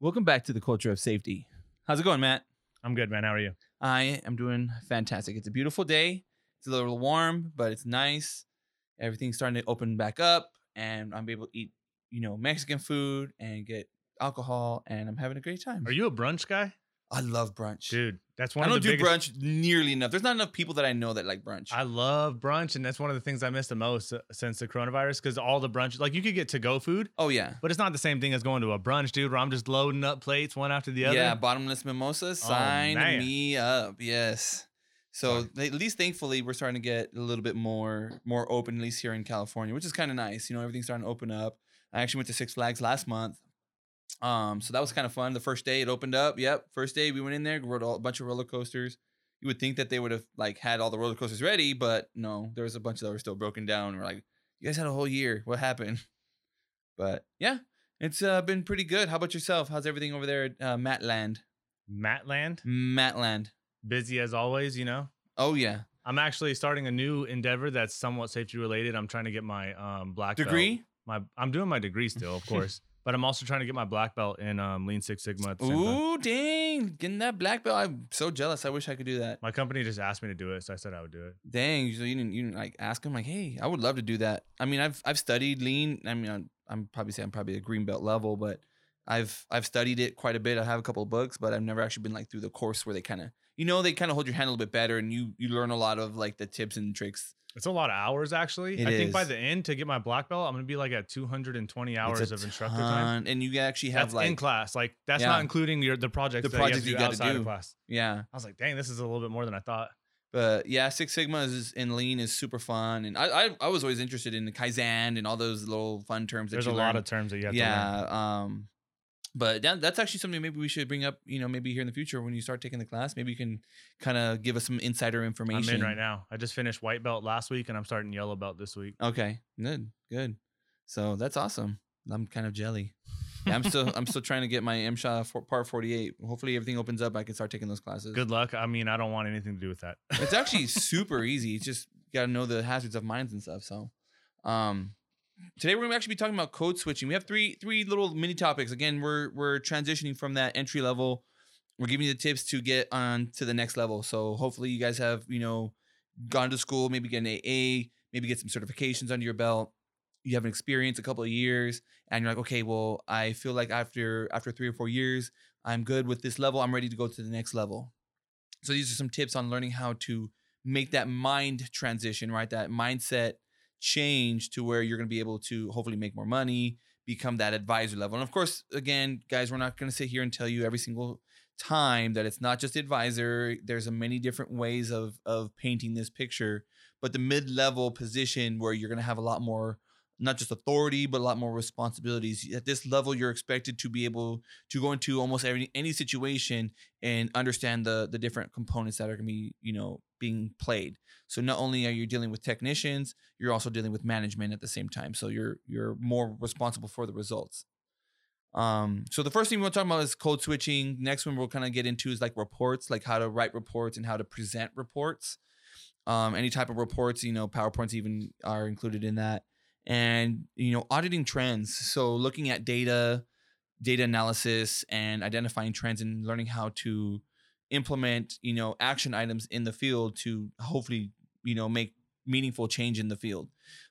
Welcome back to the Culture of Safety. How's it going, Matt? I'm good, man. How are you? I am doing fantastic. It's a beautiful day. It's a little warm, but it's nice. Everything's starting to open back up, and I'm able to eat, you know, Mexican food and get alcohol, and I'm having a great time. Are you a brunch guy? I love brunch. Dude, that's one of the biggest... I don't do brunch nearly enough. There's not enough people that I know that like brunch. I love brunch, and that's one of the things I miss the most since the coronavirus, because all the brunch, like you could get to-go food. Oh, yeah. But it's not the same thing as going to a brunch, dude, where I'm just loading up plates one after the other. Yeah, bottomless mimosas. Sign me up. Yes. So at least thankfully, we're starting to get a little bit more open, at least here in California, which is kind of nice. You know, everything's starting to open up. I actually went to Six Flags last month. So that was kind of fun. The first day it opened up. Yep. First day we went in there, rode a bunch of roller coasters. You would think that they would have like had all the roller coasters ready, but no, there was a bunch that were still broken down. We're like, you guys had a whole year. What happened? But yeah, it's been pretty good. How about yourself? How's everything over there at Matland? Busy as always, you know? Oh, yeah. I'm actually starting a new endeavor that's somewhat safety related. I'm trying to get my black degree. I'm doing my degree still, of course. But I'm also trying to get my black belt in Lean Six Sigma at the same time. Ooh, dang. Getting that black belt. I'm so jealous. I wish I could do that. My company just asked me to do it, so I said I would do it. Dang. So you didn't like ask them like, hey, I would love to do that. I mean, I've studied lean. I mean, I'm probably a green belt level, but I've studied it quite a bit. I have a couple of books, but I've never actually been like through the course where they kind of, you know, they kind of hold your hand a little bit better and you learn a lot of like the tips and tricks. It's a lot of hours, actually. I think by the end, to get my black belt, I'm going to be like at 220 hours of instructor time. And you actually have that's like... in class. Like, that's not including the projects that you got to do class. Yeah. I was like, dang, this is a little bit more than I thought. But yeah, Six Sigma and Lean is super fun. And I was always interested in the Kaizen and all those little fun terms that there's you learn. There's a lot of terms that you have to learn. Yeah. But that's actually something maybe we should bring up, you know, maybe here in the future when you start taking the class, maybe you can kind of give us some insider information. I'm in right now. I just finished white belt last week and I'm starting yellow belt this week. Okay, good. So that's awesome. I'm kind of jelly. Yeah, I'm still trying to get my MSHA part 48. Hopefully everything opens up. I can start taking those classes. Good luck. I mean, I don't want anything to do with that. It's actually super easy. It's just got to know the hazards of mines and stuff. So, today we're going to actually be talking about code switching. We have three little mini topics. Again, we're transitioning from that entry level. We're giving you the tips to get on to the next level. So hopefully you guys have, you know, gone to school, maybe get an AA, maybe get some certifications under your belt. You have an experience a couple of years and you're like, okay, well, I feel like after 3 or 4 years, I'm good with this level. I'm ready to go to the next level. So these are some tips on learning how to make that mind transition, right? That mindset change to where you're going to be able to hopefully make more money, become that advisor level. And of course, again, guys, we're not going to sit here and tell you every single time that it's not just advisor. There's a many different ways of painting this picture, but the mid-level position where you're going to have a lot more, not just authority, but a lot more responsibilities. At this level, you're expected to be able to go into almost any situation and understand the different components that are going to be, you know, being played. So not only are you dealing with technicians, you're also dealing with management at the same time. So you're more responsible for the results. So the first thing we'll talk about is code switching. Next one we'll kind of get into is like reports, like how to write reports and how to present reports. Any type of reports, you know, PowerPoints even are included in that. And, you know, auditing trends. So looking at data analysis and identifying trends and learning how to implement, you know, action items in the field to hopefully, you know, make meaningful change in the field.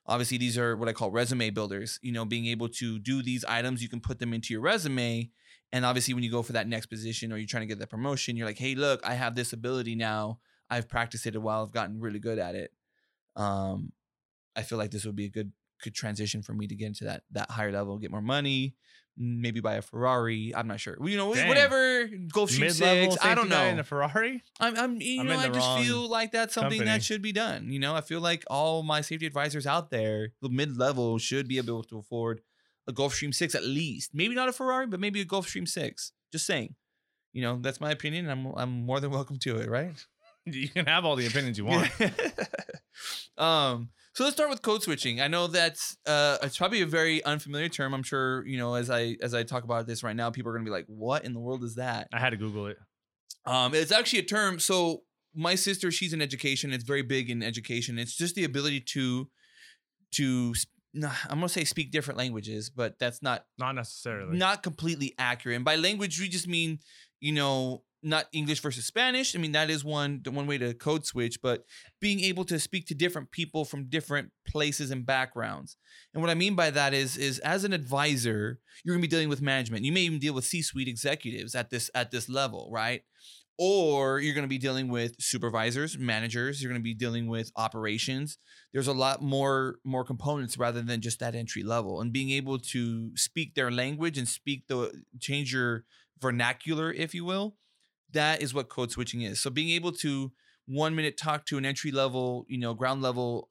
Obviously, these are what I call resume builders, you know, being able to do these items, you can put them into your resume. And obviously, when you go for that next position or you're trying to get that promotion, you're like, hey, look, I have this ability now. I've practiced it a while. I've gotten really good at it. I feel like this would be a good transition for me to get into that higher level, get more money, maybe buy a Ferrari. I'm not sure. You know, whatever. Golf Street 6. I don't know. In a Ferrari? I just feel like that's something that should be done. You know, I feel like all my safety advisors out there, the mid-level should be able to afford a Gulfstream 6 at least. Maybe not a Ferrari, but maybe a Gulfstream 6. Just saying. You know, that's my opinion. I'm more than welcome to it, right? You can have all the opinions you want. So let's start with code switching. I know that's it's probably a very unfamiliar term. I'm sure, you know, as I talk about this right now, people are going to be like, what in the world is that? I had to Google it. It's actually a term. So my sister, she's in education. It's very big in education. It's just the ability to I'm gonna say speak different languages, but that's not necessarily not completely accurate. And by language, we just mean, you know, not English versus Spanish. I mean, that is one way to code switch, but being able to speak to different people from different places and backgrounds. And what I mean by that is as an advisor, you're gonna be dealing with management. You may even deal with C-suite executives at this level, right? Or you're going to be dealing with supervisors, managers. You're going to be dealing with operations. There's a lot more components rather than just that entry level. And being able to speak their language and change your vernacular, if you will, that is what code switching is. So being able to 1 minute talk to an entry level, you know, ground level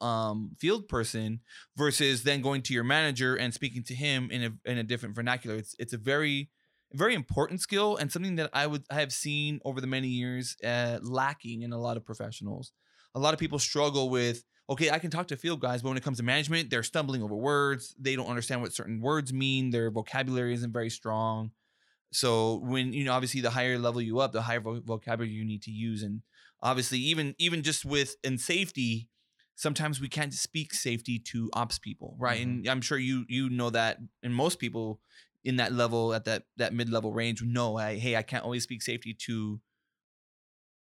field person versus then going to your manager and speaking to him in a different vernacular. It's a very very important skill and something that I have seen over the many years lacking in a lot of professionals. A lot of people struggle with, okay, I can talk to field guys, but when it comes to management, they're stumbling over words. They don't understand what certain words mean. Their vocabulary isn't very strong. So when, you know, obviously the higher level you up, the higher vocabulary you need to use. And obviously even just in safety, sometimes we can't speak safety to ops people, right? Mm-hmm. And I'm sure you know that, and most people in that level, at that mid-level range, I can't always speak safety to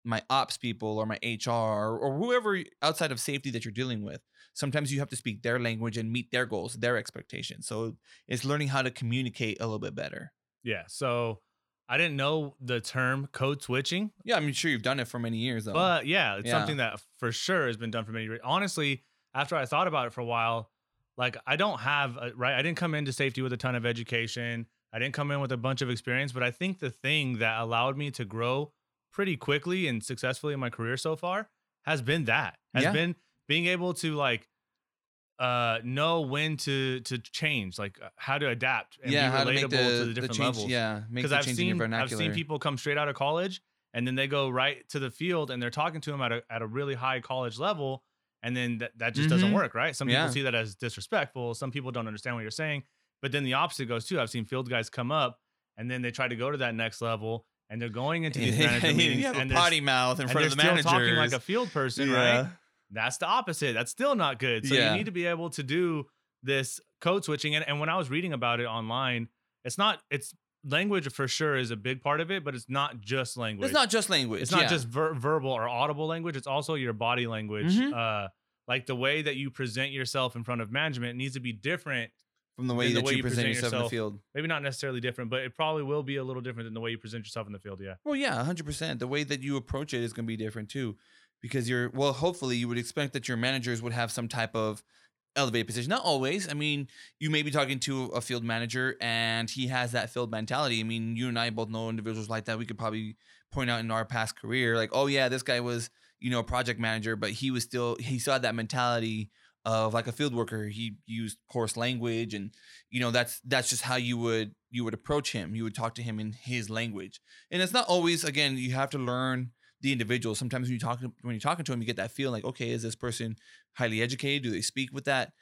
my ops people or my HR or whoever outside of safety that you're dealing with. Sometimes you have to speak their language and meet their goals, their expectations. So it's learning how to communicate a little bit better. Yeah. So I didn't know the term code switching. Yeah. I'm sure you've done it for many years, though. But yeah, it's something that for sure has been done for many years. Honestly, after I thought about it for a while, like I don't have, right? I didn't come into safety with a ton of education. I didn't come in with a bunch of experience, but I think the thing that allowed me to grow pretty quickly and successfully in my career so far has been been being able to like know when to change, like how to adapt and be relatable to the different levels. Yeah, because I've seen people come straight out of college and then they go right to the field and they're talking to them at a really high college level. And then that just doesn't work, right? Some people see that as disrespectful. Some people don't understand what you're saying. But then the opposite goes too. I've seen field guys come up and then they try to go to that next level and they're going into these management meetings. You have and a potty mouth in front of the manager. Still talking like a field person, right? That's the opposite. That's still not good. So you need to be able to do this code switching. And when I was reading about it online, it's language for sure is a big part of it, but it's not just language. It's not just language. It's not just verbal or audible language. It's also your body language. Mm-hmm. Like the way that you present yourself in front of management needs to be different from the way you present yourself in the field. Maybe not necessarily different, but it probably will be a little different than the way you present yourself in the field. Yeah. Well, yeah, 100%. The way that you approach it is going to be different too, because hopefully you would expect that your managers would have some type of elevated position. Not always. I mean, you may be talking to a field manager and he has that field mentality. I mean, you and I both know individuals like that. We could probably point out in our past career, like, oh yeah, this guy was, you know, a project manager, but he still had that mentality of like a field worker. He used coarse language and, you know, that's just how you would approach him. You would talk to him in his language. And it's not always, again, you have to learn the individual. Sometimes when you're talking to him, you get that feel like, okay, is this person highly educated? Do they speak with that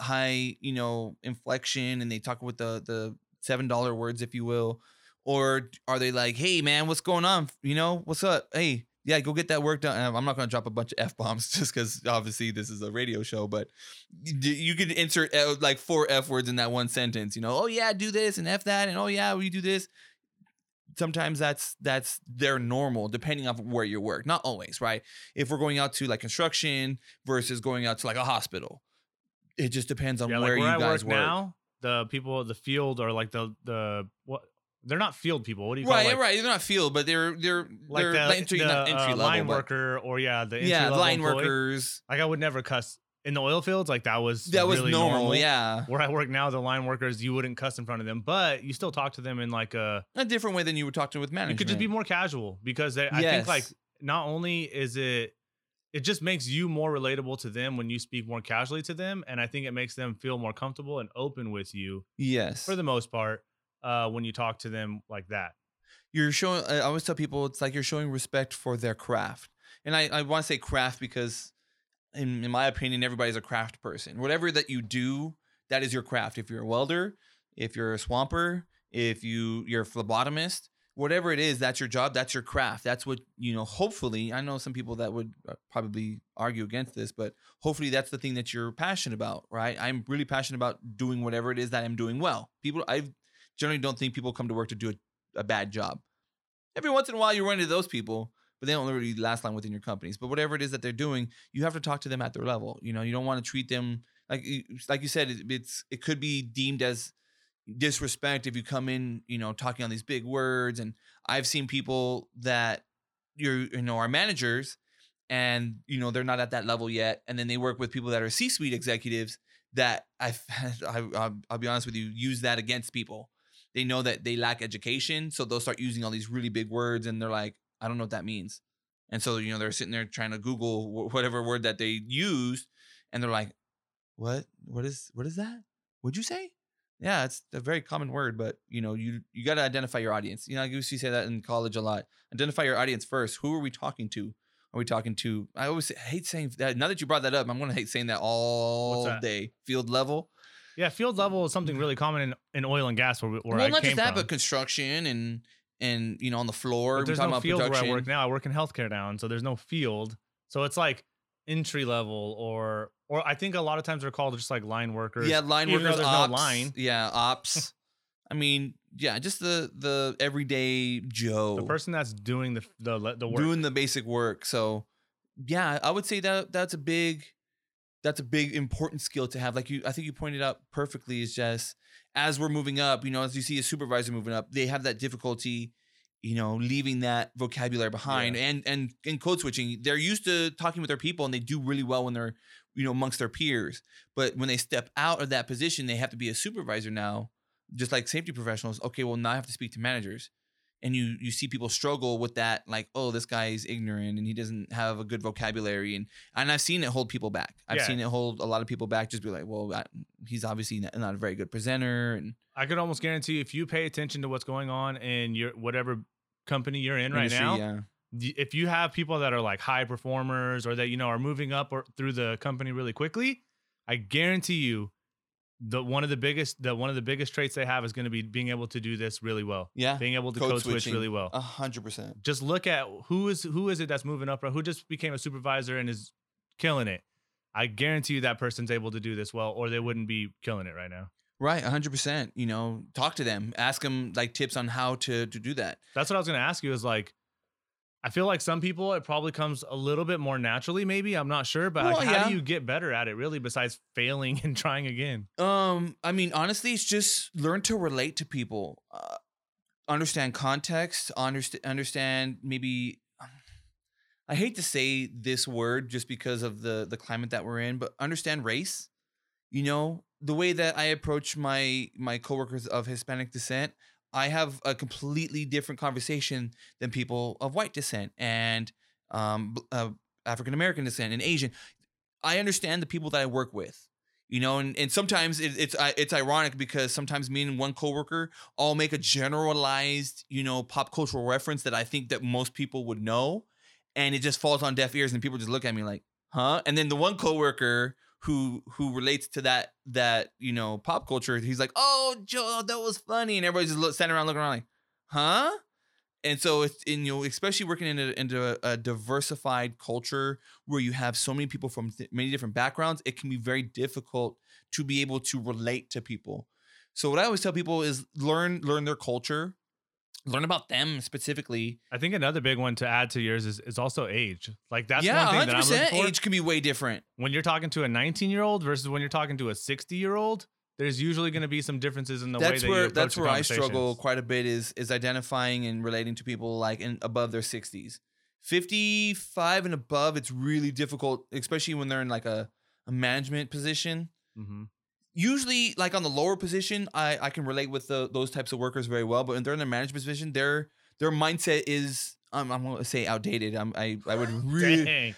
high, you know, inflection, and they talk with the $7 words, if you will? Or are they like, hey man, what's going on? You know, what's up? Hey, yeah, go get that work done. I'm not going to drop a bunch of F-bombs just because obviously this is a radio show, but you could insert like 4 F-words in that one sentence, you know, oh yeah, do this and F that, and oh yeah, we do this. Sometimes that's their normal, depending on where you work. Not always, right? If we're going out to like construction versus going out to like a hospital, it just depends on where you guys work. Now, the people of the field are like the what? They're not field people. What do you call it? Right, like, right. They're not field, but they're like the entry level line worker or the entry level line employee. Workers. Like I would never cuss in the oil fields. Like that was really normal. Yeah. Where I work now, the line workers, you wouldn't cuss in front of them, but you still talk to them in like a different way than you would talk to with management. You could just be more casual because I think like not only is it just makes you more relatable to them when you speak more casually to them. And I think it makes them feel more comfortable and open with you. Yes. For the most part, when you talk to them like that. You're showing, I always tell people, it's like you're showing respect for their craft. And I want to say craft because in my opinion, everybody's a craft person. Whatever that you do, that is your craft. If you're a welder, if you're a swamper, if you're a phlebotomist, whatever it is, that's your job, that's your craft. That's what, you know, hopefully, I know some people that would probably argue against this, but hopefully that's the thing that you're passionate about, right? I'm really passionate about doing whatever it is that I'm doing well. People, I generally don't think people come to work to do a bad job. Every once in a while you run into those people, but they don't really last long within your companies. But whatever it is that they're doing, you have to talk to them at their level. You know, you don't want to treat them like you said, it could be deemed as disrespect if you come in, you know, talking on these big words. And I've seen people that are managers and, you know, they're not at that level yet. And then they work with people that are C-suite executives that I'll be honest with you, use that against people. They know that they lack education. So they'll start using all these really big words and they're like, I don't know what that means. And so, you know, they're sitting there trying to Google whatever word that they used. And they're like, what is that? What'd you say? Yeah, it's a very common word, but you know, you got to identify your audience. You know, I used to say that in college a lot. Identify your audience first. Who are we talking to? Are we talking to? I always hate saying that. Now that you brought that up, I'm going to hate saying that all day. Field level. Yeah, field level is something really common in oil and gas where I came from. Well, not just that, but construction and you know, on the floor. But there's no field where I work now. I work in healthcare now, and so there's no field. So it's like entry level or I think a lot of times they're called just like line workers. Yeah, line workers, ops. No line. Yeah, ops. I mean, yeah, just the everyday Joe. The person that's doing the work. Doing the basic work. So, yeah, I would say that's a big important skill to have. Like I think you pointed out perfectly, is just as we're moving up, you know, as you see a supervisor moving up, they have that difficulty, you know, leaving that vocabulary behind. Yeah. And code switching. They're used to talking with their people and they do really well when they're, you know, amongst their peers. But when they step out of that position, they have to be a supervisor now, just like safety professionals. Okay, well, now I have to speak to managers. And you see people struggle with that, like, oh, this guy is ignorant and he doesn't have a good vocabulary. And I've seen it hold people back. I've seen it hold a lot of people back, just be like, well, he's obviously not a very good presenter. And I could almost guarantee if you pay attention to what's going on in your whatever company you're in right now, yeah. If you have people that are like high performers or that, you know, are moving up or through the company really quickly, I guarantee you one of the biggest traits they have is going to be being able to do this really well. Yeah. Being able to code switch really well. 100%. Just look at who is it that's moving up or who just became a supervisor and is killing it. I guarantee you that person's able to do this well, or they wouldn't be killing it right now. Right, 100%. You know, talk to them, ask them like tips on how to do that. That's what I was going to ask you, is like, I feel like some people, it probably comes a little bit more naturally, maybe. I'm not sure, but how do you get better at it, really, besides failing and trying again? I mean, honestly, it's just learn to relate to people. Understand context, understand maybe... I hate to say this word just because of the climate that we're in, but understand race. You know, the way that I approach my coworkers of Hispanic descent, I have a completely different conversation than people of white descent and African-American descent and Asian. I understand the people that I work with, you know, and sometimes it's ironic because sometimes me and one coworker, I'll make a generalized, you know, pop cultural reference that I think that most people would know. And it just falls on deaf ears and people just look at me like, huh? And then the one coworker who relates to that, you know, pop culture, he's like, oh, Joe, that was funny. And everybody's just standing around looking around like, huh? And so it's, and, you know, especially working into a diversified culture where you have so many people from many different backgrounds, it can be very difficult to be able to relate to people. So what I always tell people is learn their culture, learn about them specifically. I think another big one to add to yours is also age. Like that's one thing 100% that I'm looking for. Age can be way different. When you're talking to a 19-year-old versus when you're talking to a 60-year-old, there's usually going to be some differences in the way that you approach that's where I struggle quite a bit is identifying and relating to people like in above their 60s. 55 and above, it's really difficult, especially when they're in like a management position. Mm-hmm. Usually, like on the lower position, I can relate with those types of workers very well. But when they're in a management position, their mindset is I'm gonna say outdated. I would really dang.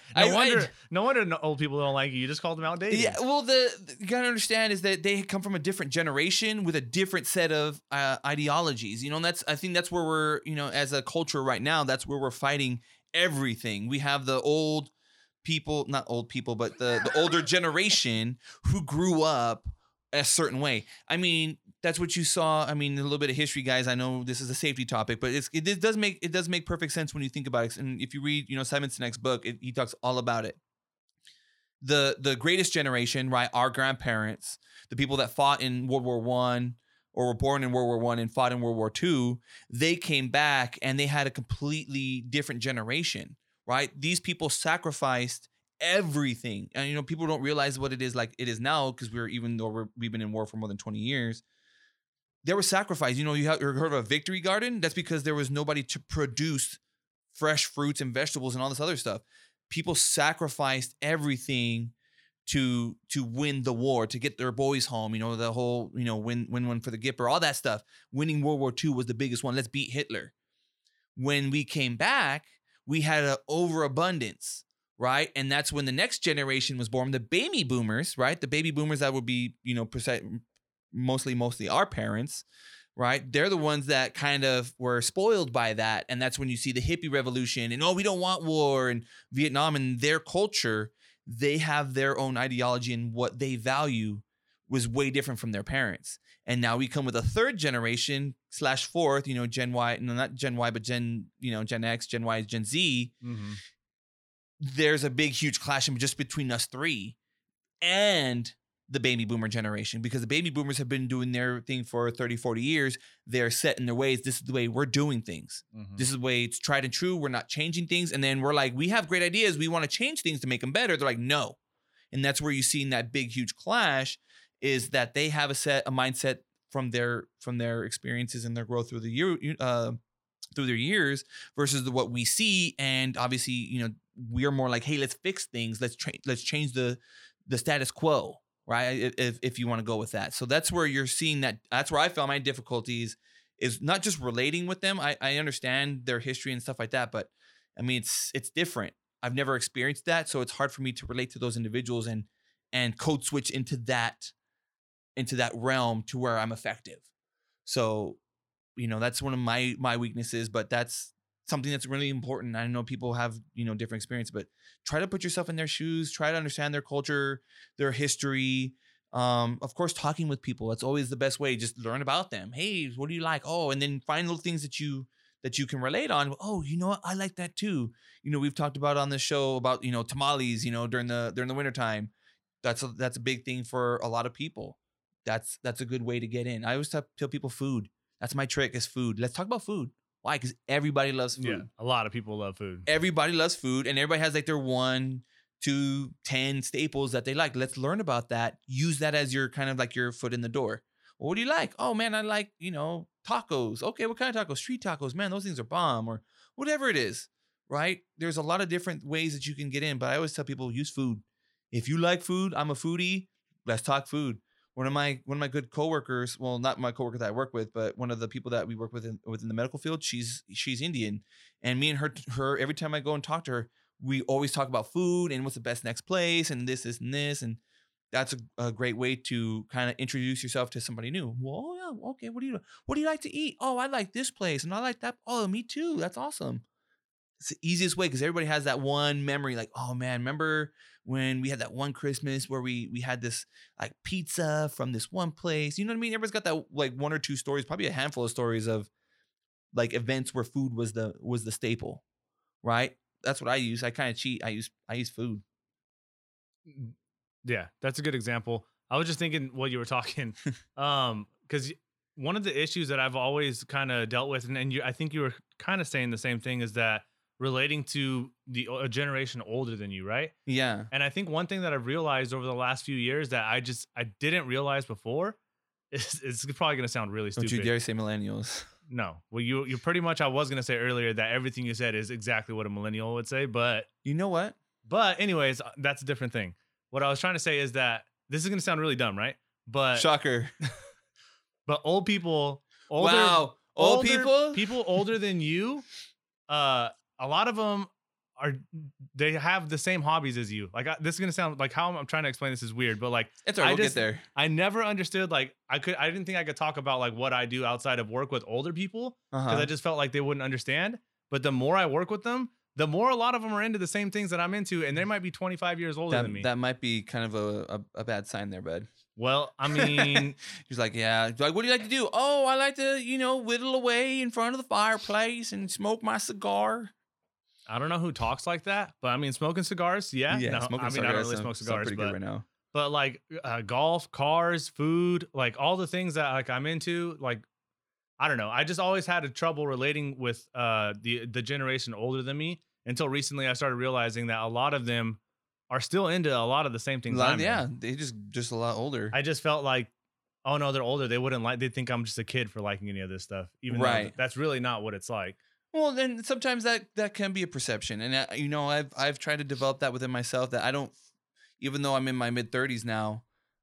No wonder old people don't like you. You just called them outdated. Yeah. Well, the you gotta understand is that they come from a different generation with a different set of ideologies. You know, and I think that's where we're, you know, as a culture right now, that's where we're fighting everything. We have the old people, not old people, but the older generation who grew up a certain way. I mean, that's what you saw. I mean, a little bit of history, guys. I know this is a safety topic, but it does make perfect sense when you think about it. And if you read, Simon Sinek's book, he talks all about it. The greatest generation, right? Our grandparents, the people that fought in World War I or were born in World War I and fought in World War II, they came back and they had a completely different generation, right? These people sacrificed everything. And, people don't realize what it is like it is now, because we've been in war for more than 20 years. There was sacrifice. You heard of a victory garden? That's because there was nobody to produce fresh fruits and vegetables and all this other stuff. People sacrificed everything to win the war, to get their boys home, the whole, win one for the Gipper, all that stuff. Winning World War II was the biggest one. Let's beat Hitler. When we came back, we had an overabundance, right? And that's when the next generation was born, the baby boomers, right? The baby boomers that would be, mostly our parents, right? They're the ones that kind of were spoiled by that. And that's when you see the hippie revolution and, we don't want war, and Vietnam and their culture. They have their own ideology, and what they value was way different from their parents. And now we come with a third generation / fourth, Gen Y, no, not Gen Y, but Gen X, Gen Y, Gen Z. Mm-hmm. There's a big, huge clash just between us three and the baby boomer generation, because the baby boomers have been doing their thing for 30, 40 years. They're set in their ways. This is the way we're doing things. Mm-hmm. This is the way it's tried and true. We're not changing things. And then we're like, we have great ideas. We want to change things to make them better. They're like, no. And that's where you see in that big, huge clash is that they have a mindset from their experiences and their growth through the year, through their years, versus what we see. And obviously, we're more like, hey, let's fix things. Let's change the status quo. Right, if you want to go with that. So that's where you're seeing that. That's where I found my difficulties is not just relating with them. I understand their history and stuff like that, but I mean, it's different. I've never experienced that, so it's hard for me to relate to those individuals and code switch into that realm to where I'm effective. So, that's one of my weaknesses, but that's something that's really important. I know people have, different experience, but try to put yourself in their shoes. Try to understand their culture, their history. Of course, talking with people. That's always the best way. Just learn about them. Hey, what do you like? Oh, and then find little things that you can relate on. Oh, what? I like that too. We've talked about on the show about, tamales, during the wintertime. That's a big thing for a lot of people. That's a good way to get in. I always tell people food. That's my trick is food. Let's talk about food. Why? Because everybody loves food. Yeah, a lot of people love food. Everybody loves food, and everybody has like their 1 to 10 staples that they like. Let's learn about that. Use that as your kind of like your foot in the door. Well, what do you like? Oh, man, I like, tacos. Okay, what kind of tacos? Street tacos. Man, those things are bomb, or whatever it is, right? There's a lot of different ways that you can get in, but I always tell people use food. If you like food, I'm a foodie. Let's talk food. One of my good coworkers, well, not my coworker that I work with, but one of the people that we work with within the medical field, she's Indian, and me and her every time I go and talk to her, we always talk about food and what's the best next place and this, and that's a great way to kind of introduce yourself to somebody new. Well, yeah, okay, what do you like to eat? Oh, I like this place and I like that. Oh, me too. That's awesome. It's the easiest way because everybody has that one memory like, oh, man, remember when we had that one Christmas where we had this like pizza from this one place. You know what I mean? Everybody's got that like one or two stories, probably a handful of stories of like events where food was the staple, right? That's what I use. I kind of cheat. I use food. Yeah, that's a good example. I was just thinking while you were talking, because one of the issues that I've always kind of dealt with, I think you were kind of saying the same thing, is that relating to a generation older than you, right? Yeah. And I think one thing that I've realized over the last few years that I didn't realize before, it's probably going to sound really stupid. Don't you dare say millennials. No. Well, you pretty much, I was going to say earlier that everything you said is exactly what a millennial would say, but... You know what? But anyways, that's a different thing. What I was trying to say is that this is going to sound really dumb, right? But... Shocker. But old people... Wow. Old people? People older than you... a lot of them they have the same hobbies as you. Like this is going to sound like how I'm trying to explain this is weird, but like, it's all right, we'll get there. I never understood. Like I didn't think I could talk about like what I do outside of work with older people because I just felt like they wouldn't understand. But the more I work with them, the more a lot of them are into the same things that I'm into, and they might be 25 years older than me. That might be kind of a bad sign there, bud. Well, I mean, he's like, yeah. He's like, what do you like to do? Oh, I like to, you know, whittle away in front of the fireplace and smoke my cigar. I don't know who talks like that, but I mean, smoking cigars. Yeah. Yeah, no, I mean, I don't really smoke cigars, but, right now. But like golf, cars, food, like all the things that like I'm into, like, I don't know. I just always had a trouble relating with the generation older than me until recently. I started realizing that a lot of them are still into a lot of the same things. They just a lot older. I just felt like, oh no, they're older. They wouldn't like, they think I'm just a kid for liking any of this stuff. Even right. though that's really not what it's like. Well, then sometimes that can be a perception. And you know, I've tried to develop that within myself, that I don't, even though I'm in my mid 30s now,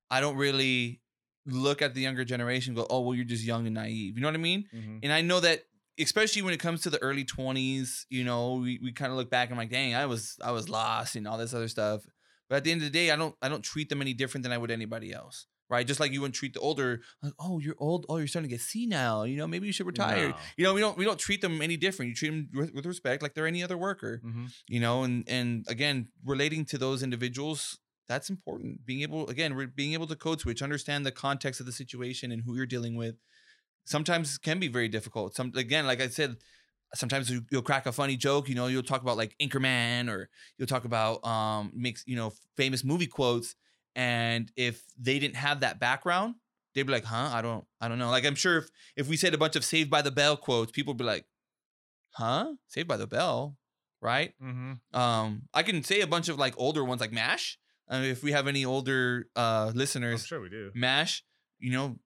I don't really look at the younger generation and go, oh, well, you're just young and naive. You know what I mean? Mm-hmm. And I know that, especially when it comes to the early 20s, you know, we kind of look back and I'm like, dang, I was lost and all this other stuff. But at the end of the day, I don't treat them any different than I would anybody else. Right. Just like you wouldn't treat the older, like, oh, you're old. Oh, you're starting to get senile. You know, maybe you should retire. No. You know, we don't treat them any different. You treat them with respect, like they're any other worker, mm-hmm. you know, and again, relating to those individuals, that's important. Being able to code switch, understand the context of the situation and who you're dealing with sometimes can be very difficult. Again, like I said, sometimes you'll crack a funny joke, you know, you'll talk about like Anchorman, or you'll talk about, you know, famous movie quotes. And if they didn't have that background, they'd be like, huh? I don't know. Like, I'm sure if we said a bunch of Saved by the Bell quotes, people would be like, huh? Saved by the Bell, right? Mm-hmm. I can say a bunch of like older ones, like MASH. I mean, if we have any older listeners, I'm sure we do. MASH, you know,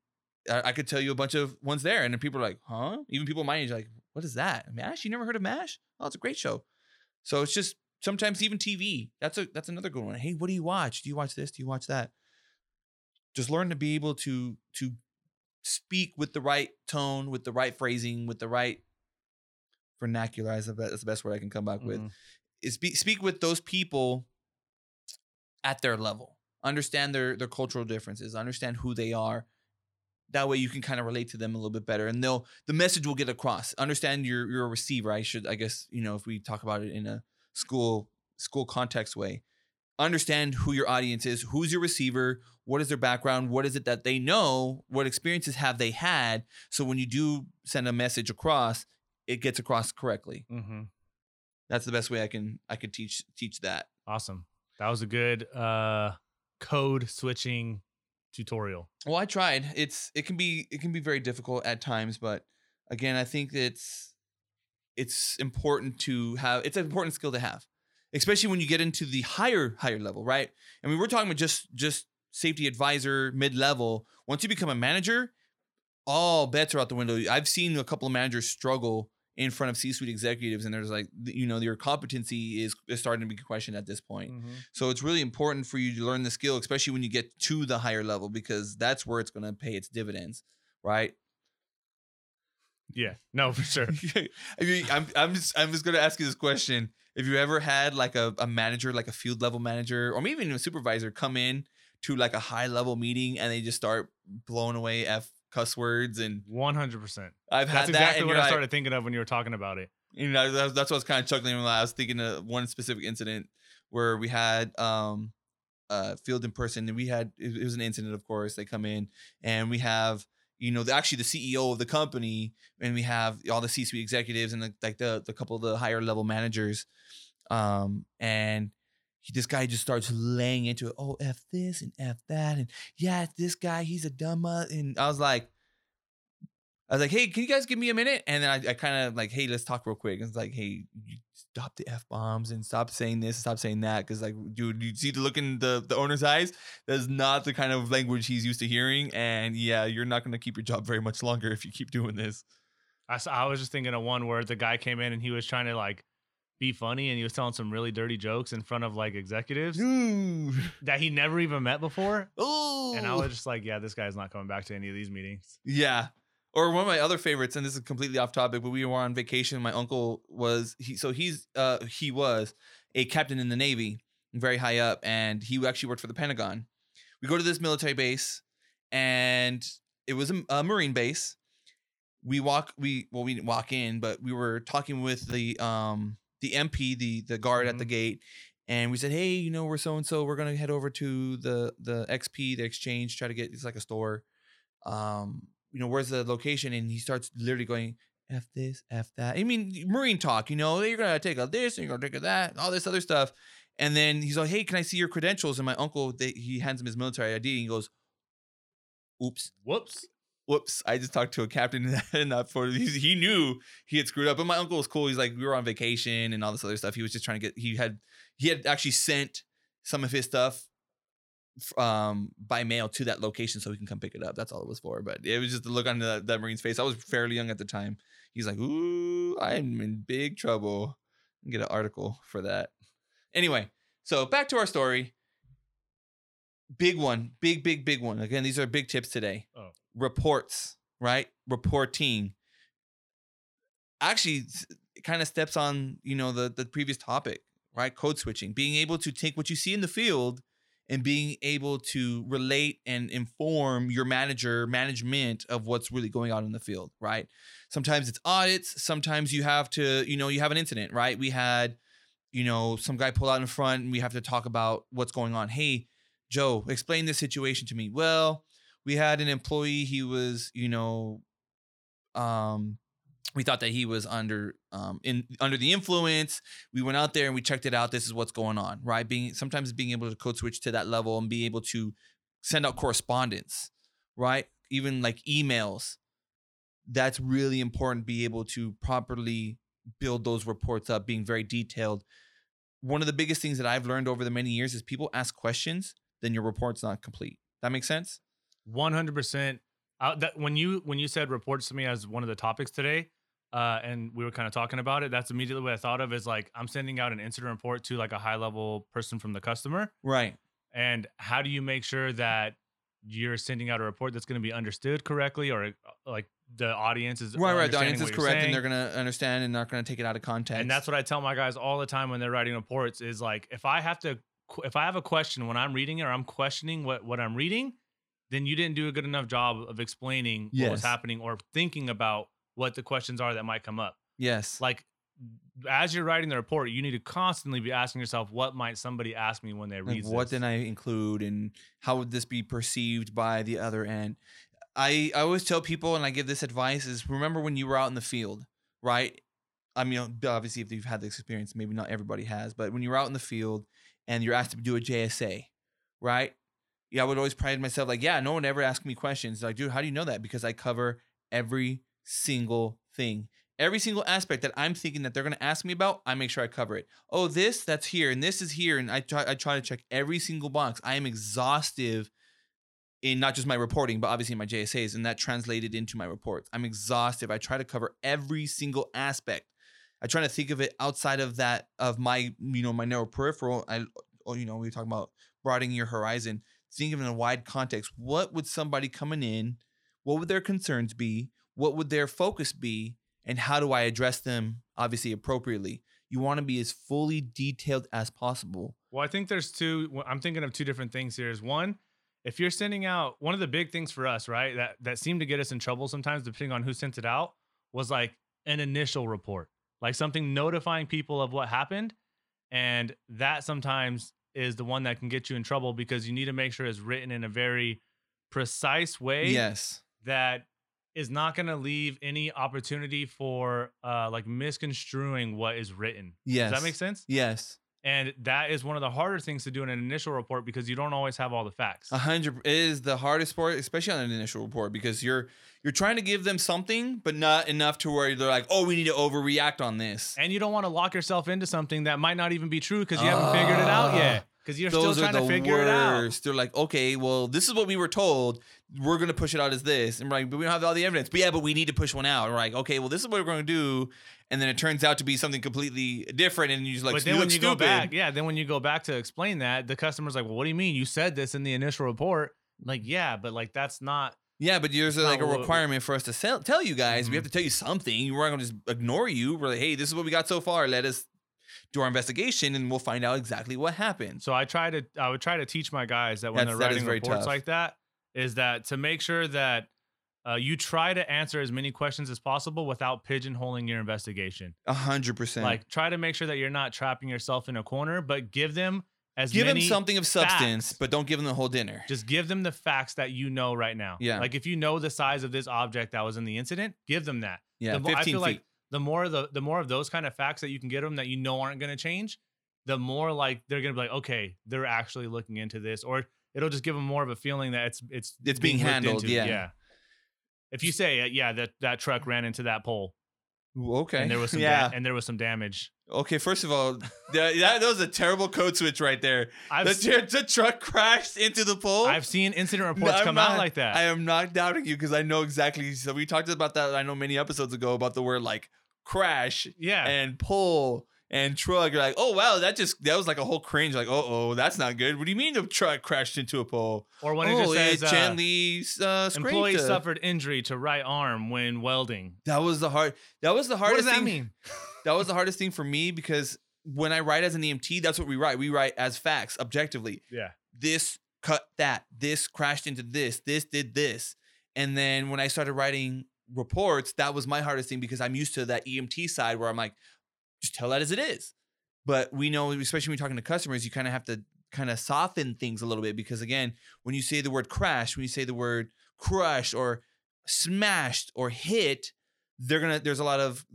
I could tell you a bunch of ones there. And then people are like, huh? Even people my age are like, what is that? MASH? You never heard of MASH? Oh, it's a great show. So it's just, sometimes even TV. That's another good one. Hey, what do you watch? Do you watch this? Do you watch that? Just learn to be able to speak with the right tone, with the right phrasing, with the right vernacular. That's the best word I can come back mm-hmm. with. Is speak with those people at their level. Understand their cultural differences. Understand who they are. That way you can kind of relate to them a little bit better, and the message will get across. Understand you're a receiver. I guess you know, if we talk about it in a school context way, understand who your audience is, who's your receiver, what is their background, what is it that they know, what experiences have they had, so when you do send a message across, it gets across correctly. Mm-hmm. That's the best way I could teach that. Awesome. That was a good code switching tutorial. Well, I tried. It can be very difficult at times, but again, I think it's important to have. It's an important skill to have, especially when you get into the higher level, right? I mean, we're talking about just safety advisor, mid-level. Once you become a manager, all bets are out the window. I've seen a couple of managers struggle in front of C-suite executives, and there's like, you know, your competency is starting to be questioned at this point. Mm-hmm. So it's really important for you to learn the skill, especially when you get to the higher level, because that's where it's going to pay its dividends, right? Yeah, no, for sure. I mean, I'm just going to ask you this question. If you ever had like a manager, like a field level manager, or maybe even a supervisor, come in to like a high level meeting and they just start blowing away F cuss words and 100%. That's exactly what I started thinking of when you were talking about it. You know, that's what I was kind of chuckling when I was thinking of one specific incident where we had field in person, and it was an incident, of course. They come in and we have, you know, actually the CEO of the company, and we have all the C-suite executives and the couple of the higher level managers. And this guy just starts laying into it. Oh, F this and F that. And yeah, this guy, he's a dumb. And I was like, hey, can you guys give me a minute? And then I kind of like, hey, let's talk real quick. And it's like, hey, stop the F-bombs and stop saying this, stop saying that. Because like, dude, you see the look in the owner's eyes? That's not the kind of language he's used to hearing. And yeah, you're not going to keep your job very much longer if you keep doing this. I was just thinking of one where the guy came in and he was trying to like be funny, and he was telling some really dirty jokes in front of like executives that he never even met before. Ooh. And I was just like, yeah, this guy's not coming back to any of these meetings. Yeah. Or one of my other favorites, and this is completely off topic, but we were on vacation. My uncle was a captain in the Navy, very high up, and he actually worked for the Pentagon. We go to this military base, and it was a Marine base. We didn't walk in, but we were talking with the MP, the guard mm-hmm. at the gate, And we said, hey, you know, we're so-and-so, we're going to head over to the XP, the exchange, try to get, it's like a store. You know, where's the location? And he starts literally going, F this, F that. I mean, Marine talk, you know, you're going to take a this, and you're going to take a that, all this other stuff. And then he's like, hey, can I see your credentials? And my uncle, he hands him his military ID and he goes, oops. Whoops. I just talked to a captain and that for, he knew he had screwed up. But my uncle was cool. He's like, we were on vacation and all this other stuff. He was just trying to get, he had actually sent some of his stuff by mail to that location so he can come pick it up. That's all it was for. But it was just the look on that Marine's face. I was fairly young at the time. He's like, ooh, I'm in big trouble. I can get an article for that. Anyway, so back to our story. Big one. Big one. Again, these are big tips today. Oh. Reports, right? Reporting. Actually, it kind of steps on, you know, the previous topic, right? Code switching. Being able to take what you see in the field and being able to relate and inform your management of what's really going on in the field, right? Sometimes it's audits. Sometimes you have to, you know, you have an incident, right? We had... You know, some guy pulled out in front and we have to talk about what's going on. Hey, Joe, explain this situation to me. Well, we had an employee. He was, you know, we thought that he was under the influence. We went out there and we checked it out. This is what's going on, right? Sometimes being able to code switch to that level and be able to send out correspondence, right? Even like emails. That's really important. Be able to properly build those reports up, being very detailed. One of the biggest things that I've learned over the many years is people ask questions, then your report's not complete. That makes sense? 100%. When you said reports to me as one of the topics today, and we were kind of talking about it, that's immediately what I thought of is like, I'm sending out an incident report to like a high level person from the customer. Right. And how do you make sure that you're sending out a report that's going to be understood correctly or like the audience is right. The audience is correct saying. And they're going to understand and not going to take it out of context. And that's what I tell my guys all the time when they're writing reports is like, if I have a question when I'm reading it or I'm questioning what I'm reading, then you didn't do a good enough job of explaining yes. what was happening or thinking about what the questions are that might come up. Yes. Like as you're writing the report, you need to constantly be asking yourself, what might somebody ask me when they read this? What did I include and how would this be perceived by the other end? I always tell people, and I give this advice, is remember when you were out in the field, right? I mean, obviously, if you've had this experience, maybe not everybody has, but when you're out in the field and you're asked to do a JSA, right? Yeah, I would always pride myself like, yeah, no one ever asked me questions. Like, dude, how do you know that? Because I cover every single thing. Every single aspect that I'm thinking that they're going to ask me about, I make sure I cover it. Oh, this, that's here, and this is here. And I try to check every single box. I am exhaustive in not just my reporting, but obviously my JSAs, and that translated into my reports. I'm exhaustive. I try to cover every single aspect. I try to think of it outside of that, of my, you know, my narrow peripheral. We talk about broadening your horizon. Think of it in a wide context. What would somebody coming in, what would their concerns be? What would their focus be? And how do I address them, obviously, appropriately? You want to be as fully detailed as possible. Well, I think I'm thinking of two different things here. Is one, if you're sending out, one of the big things for us, right, that seemed to get us in trouble sometimes, depending on who sent it out, was like an initial report, like something notifying people of what happened. And that sometimes is the one that can get you in trouble because you need to make sure it's written in a very precise way. Yes. That is not going to leave any opportunity for like misconstruing what is written. Yes. Does that make sense? Yes. And that is one of the harder things to do in an initial report because you don't always have all the facts. 100% is the hardest part, especially on an initial report, because you're trying to give them something, but not enough to where they're like, oh, we need to overreact on this. And you don't want to lock yourself into something that might not even be true because you haven't figured it out yet. Because you're still trying to figure it out. They're like, okay, well, this is what we were told. We're going to push it out as this. And we're like, but we don't have all the evidence. But yeah, but we need to push one out. And we're like, okay, well, this is what we're going to do. And then it turns out to be something completely different. And you're just like, but then when you go back, yeah, then when you go back to explain that, the customer's like, well, what do you mean? You said this in the initial report. I'm like, yeah, but like, that's not. Yeah, but there's like a requirement for us to tell you guys. Mm-hmm. We have to tell you something. We're not going to just ignore you. We're like, hey, this is what we got so far. Let us do our investigation and we'll find out exactly what happened. So I would try to teach my guys that when they're writing reports tough. Like that, is that to make sure that You try to answer as many questions as possible without pigeonholing your investigation. 100%. Like, try to make sure that you're not trapping yourself in a corner, but give them as give many them something of substance, facts. But don't give them the whole dinner. Just give them the facts that you know right now. Yeah. Like, if you know the size of this object that was in the incident, give them that. Yeah, the 15 I feel feet. Like the more of those kind of facts that you can get them that you know aren't going to change, the more like they're going to be like, okay, they're actually looking into this, or it'll just give them more of a feeling that it's being handled. Yeah. If you say, yeah, that truck ran into that pole. Okay. And there was some damage. Okay, first of all, that was a terrible code switch right there. The truck crashed into the pole. I've seen incident reports out like that. I am not doubting you because I know exactly. So we talked about that, I know, many episodes ago about the word like crash and pole and truck. You're like, oh, wow, that was like a whole cringe. Like, oh, that's not good. What do you mean the truck crashed into a pole? Or when it just says, employee suffered injury to right arm when welding. That was the hardest thing. What does that mean? That was the hardest thing for me because when I write as an EMT, that's what we write. We write as facts, objectively. Yeah. This cut that. This crashed into this. This did this. And then when I started writing reports, that was my hardest thing because I'm used to that EMT side where I'm like, just tell that as it is. But we know, especially when you're talking to customers, you kind of have to kind of soften things a little bit because, again, when you say the word crash, when you say the word crushed or smashed or hit, there's a lot of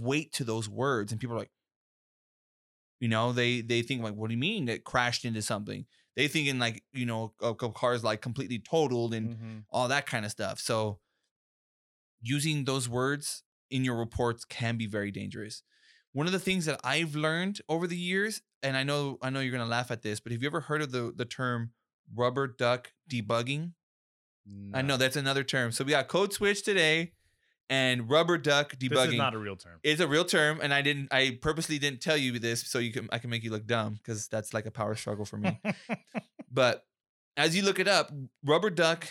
weight to those words, and people are like, you know, they think like, what do you mean that crashed into something? They think in like, you know, a car's like completely totaled and all that kind of stuff. So using those words in your reports can be very dangerous. One of the things that I've learned over the years, and I know you're going to laugh at this, but have you ever heard of the term rubber duck debugging? No. I know that's another term. So we got code switch today and rubber duck debugging. This is not a real term. It's a real term. And I purposely didn't tell you this so I can make you look dumb because that's like a power struggle for me. But as you look it up, rubber duck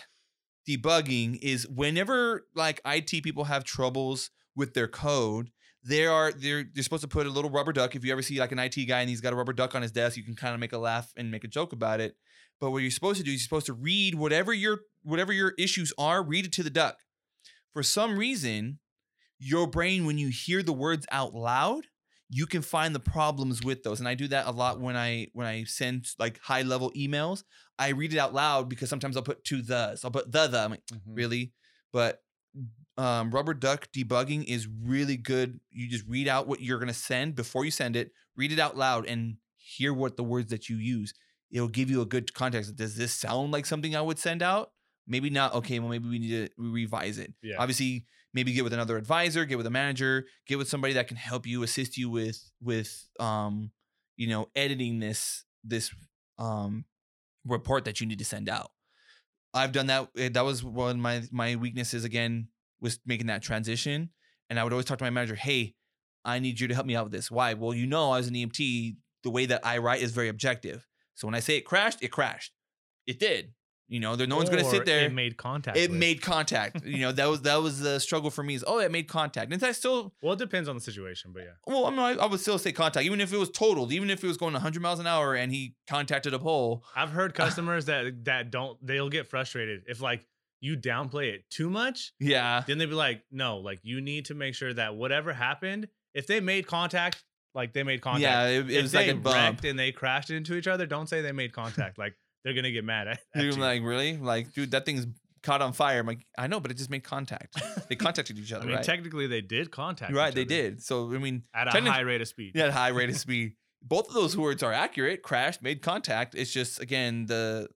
debugging is whenever like IT people have troubles with their code, they're supposed to put a little rubber duck. If you ever see like an IT guy and he's got a rubber duck on his desk, you can kind of make a laugh and make a joke about it. But what you're supposed to do is you're supposed to read whatever your issues are, read it to the duck. For some reason, your brain, when you hear the words out loud, you can find the problems with those. And I do that a lot when I send like high level emails. I read it out loud because sometimes I'll put two thes. I'll put the. I'm like, really? But rubber duck debugging is really good. You just read out what you're going to send before you send it, read it out loud and hear what the words that you use. It'll give you a good context. Does this sound like something I would send out? Maybe not. Okay, well, maybe we need to revise it. Yeah. Obviously, maybe get with another advisor, get with a manager, get with somebody that can help you, assist you with editing this report that you need to send out. I've done that. That was one of my weaknesses, again, was making that transition. And I would always talk to my manager, hey, I need you to help me out with this. Why? Well, you know, as an EMT, the way that I write is very objective. So when I say it crashed, it crashed. It did. You know, there, no one's going to sit there. It made contact. You know, that was the struggle for me is, it made contact. And that still. Well, it depends on the situation, but yeah. Well, I mean, I would still say contact, even if it was totaled, even if it was going 100 miles an hour and he contacted a pole. I've heard customers they'll get frustrated if like you downplay it too much. Yeah. Then they'd be like, no, like you need to make sure that whatever happened, if they made contact, like they made contact. Yeah, it was like a bump. If they wrecked and they crashed into each other, don't say they made contact. Like, they're going to get mad at you. Like, really? Like, dude, that thing's caught on fire. I'm like, I know, but it just made contact. They contacted each other, I mean, right? Technically, they did contact each other. Right, they did. So, I mean. At a high rate of speed. Yeah, at a high rate of speed. Both of those words are accurate. Crashed, made contact. It's just, again, the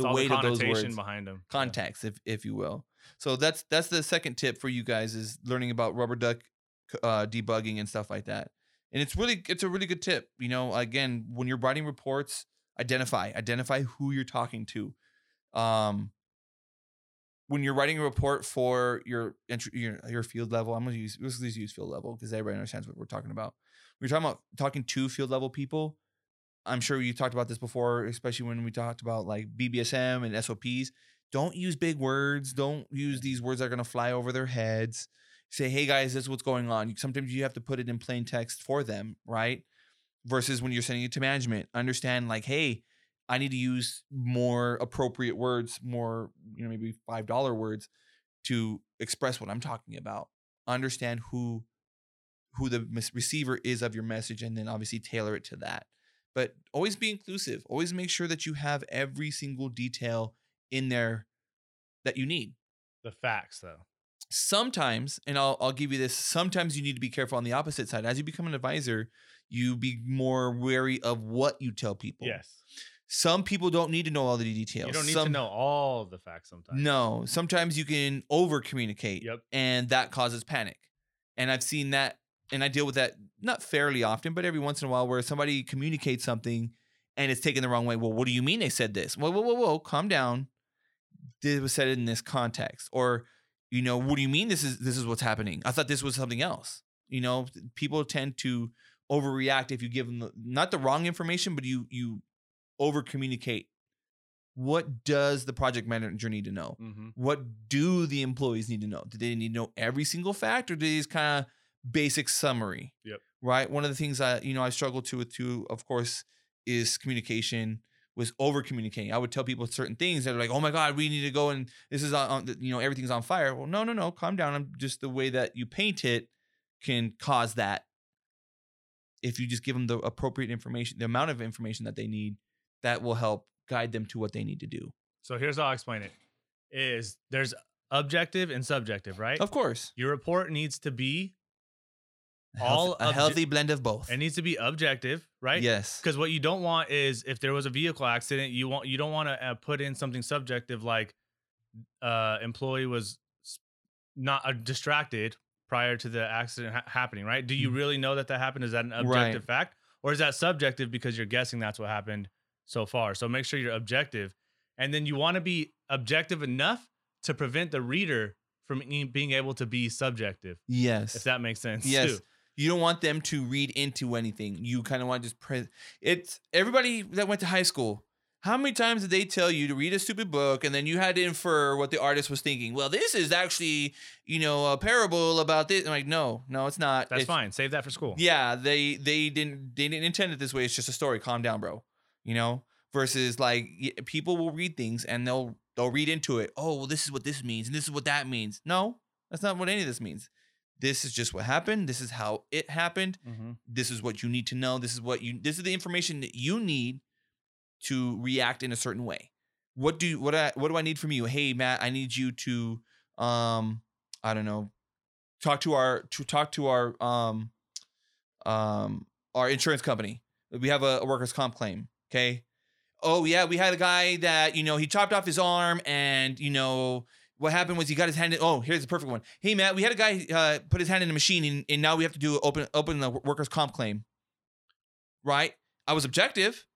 weight of those words. Connotation behind them. Contacts, if you will. So, that's the second tip for you guys is learning about rubber duck debugging and stuff like that. And it's a really good tip. You know, again, when you're writing reports, Identify who you're talking to. When you're writing a report for your field level, let's use field level because everybody understands what we're talking about. We're talking about talking to field level people. I'm sure you talked about this before, especially when we talked about like BBSM and SOPs. Don't use big words. Don't use these words that are going to fly over their heads. Say, hey guys, this is what's going on. Sometimes you have to put it in plain text for them, right? Versus when you're sending it to management, understand like, hey, I need to use more appropriate words, more, you know, maybe $5 words to express what I'm talking about. Understand who the receiver is of your message, and then obviously tailor it to that. But always be inclusive. Always make sure that you have every single detail in there that you need. The facts, though. Sometimes, and I'll give you this, sometimes you need to be careful on the opposite side. As you become an advisor, you be more wary of what you tell people. Yes. Some people don't need to know all the details. You don't need to know all the facts sometimes. No. Sometimes you can over-communicate, yep, and that causes panic. And I've seen that, and I deal with that not fairly often, but every once in a while where somebody communicates something and it's taken the wrong way. Well, what do you mean they said this? Whoa, calm down. This was said in this context. Or, you know, what do you mean this is what's happening? I thought this was something else. You know, people tend to overreact if you give them not the wrong information, but you over communicate. What does the project manager need to know? Mm-hmm. What do the employees need to know? Do they need to know every single fact, or do they just kind of basic summary? Yep. Right. One of the things I struggled with, of course, is communication. Was over communicating. I would tell people certain things that are like, oh my God, we need to go and this is on, you know, everything's on fire. Well, no, calm down. I'm just the way that you paint it can cause that. If you just give them the appropriate information, the amount of information that they need, that will help guide them to what they need to do. So here's how I'll explain it. Is there's objective and subjective, right? Of course. Your report needs to be a healthy blend of both. It needs to be objective, right? Yes. Because what you don't want is if there was a vehicle accident, you don't want to put in something subjective like employee was not distracted prior to the accident happening, right? Do you really know that happened? Is that an objective fact, or is that subjective because you're guessing that's what happened so far? So make sure you're objective, and then you want to be objective enough to prevent the reader from being able to be subjective. Yes, if that makes sense. Yes. Too. You don't want them to read into anything. You kind of want to just it's everybody that went to high school. How many times did they tell you to read a stupid book and then you had to infer what the artist was thinking? Well, this is actually, you know, a parable about this. I'm like, no, it's not. That's fine. Save that for school. Yeah, they didn't intend it this way. It's just a story. Calm down, bro. You know, versus like people will read things and they'll read into it. Oh, well, this is what this means and this is what that means. No, that's not what any of this means. This is just what happened. This is how it happened. Mm-hmm. This is what you need to know. This is the information that you need to react in a certain way. What do I need from you? Hey, Matt, I need you to, I don't know, talk to our insurance company. We have a workers' comp claim. Okay. Oh yeah. We had a guy that, you know, he chopped off his arm and, you know, what happened was he got his hand in. Oh, here's the perfect one. Hey, Matt, we had a guy put his hand in a machine, and now we have to do open the workers' comp claim. Right? I was objective.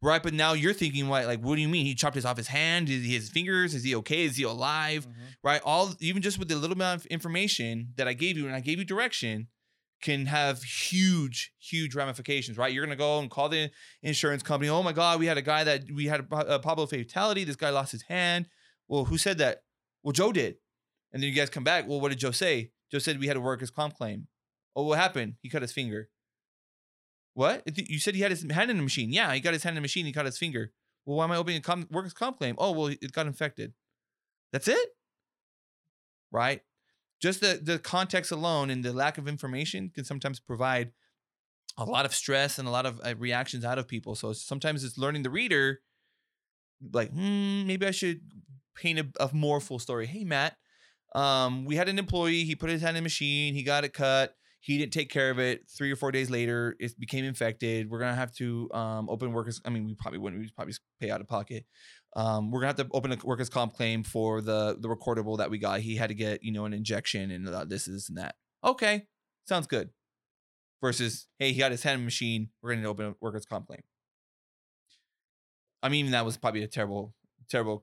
Right? But now you're thinking, like, what do you mean? He chopped off his hand? Is his fingers? Is he okay? Is he alive? Mm-hmm. Right? All even just with the little amount of information that I gave you, and I gave you direction, can have huge, huge ramifications, right? You're going to go and call the insurance company. Oh, my God, we had a Pablo fatality. This guy lost his hand. Well, who said that? Well, Joe did. And then you guys come back. Well, what did Joe say? Joe said we had a workers' comp claim. Oh, what happened? He cut his finger. What? You said he had his hand in a machine. Yeah, he got his hand in a machine. He cut his finger. Well, why am I opening a workers' comp claim? Oh, well, it got infected. That's it? Right? Just the context alone and the lack of information can sometimes provide a lot of stress and a lot of reactions out of people. So sometimes it's learning the reader, like, maybe I should paint a more full story. Hey, Matt, we had an employee. He put his hand in a machine. He got it cut. He didn't take care of it. 3 or 4 days later, it became infected. We're going to have to open workers. I mean, we probably wouldn't. We'd probably pay out of pocket. We're going to have to open a workers' comp claim for the recordable that we got. He had to get, you know, an injection and this and that. Okay. Sounds good. Versus, hey, he got his hand in a machine. We're going to open a workers' comp claim. I mean, that was probably a terrible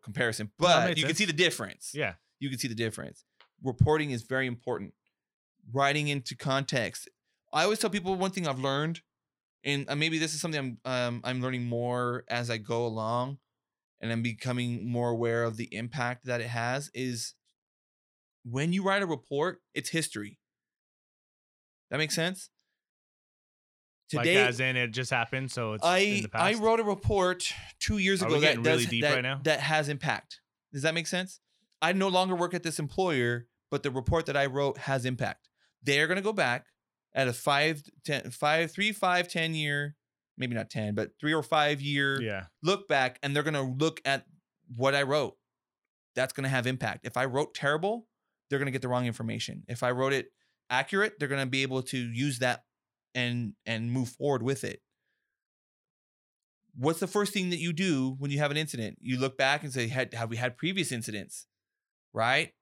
comparison, but you can see the difference. Yeah. You can see the difference. Reporting is very important. Writing into context. I always tell people one thing I've learned, and maybe this is something I'm learning more as I go along, and I'm becoming more aware of the impact that it has, is when you write a report, it's history. That makes sense? Today, like as in it just happened. So it's in the past. I wrote a report 2 years ago that really does, that, right now? That has impact. Does that make sense? I no longer work at this employer, but the report that I wrote has impact. They're going to go back at a 3, 5, 10 year, maybe not 10, but 3 or 5 year look back. And they're going to look at what I wrote. That's going to have impact. If I wrote terrible, they're going to get the wrong information. If I wrote it accurate, they're going to be able to use that and move forward with it. What's the first thing that you do when you have an incident? You look back and say, have we had previous incidents? Right?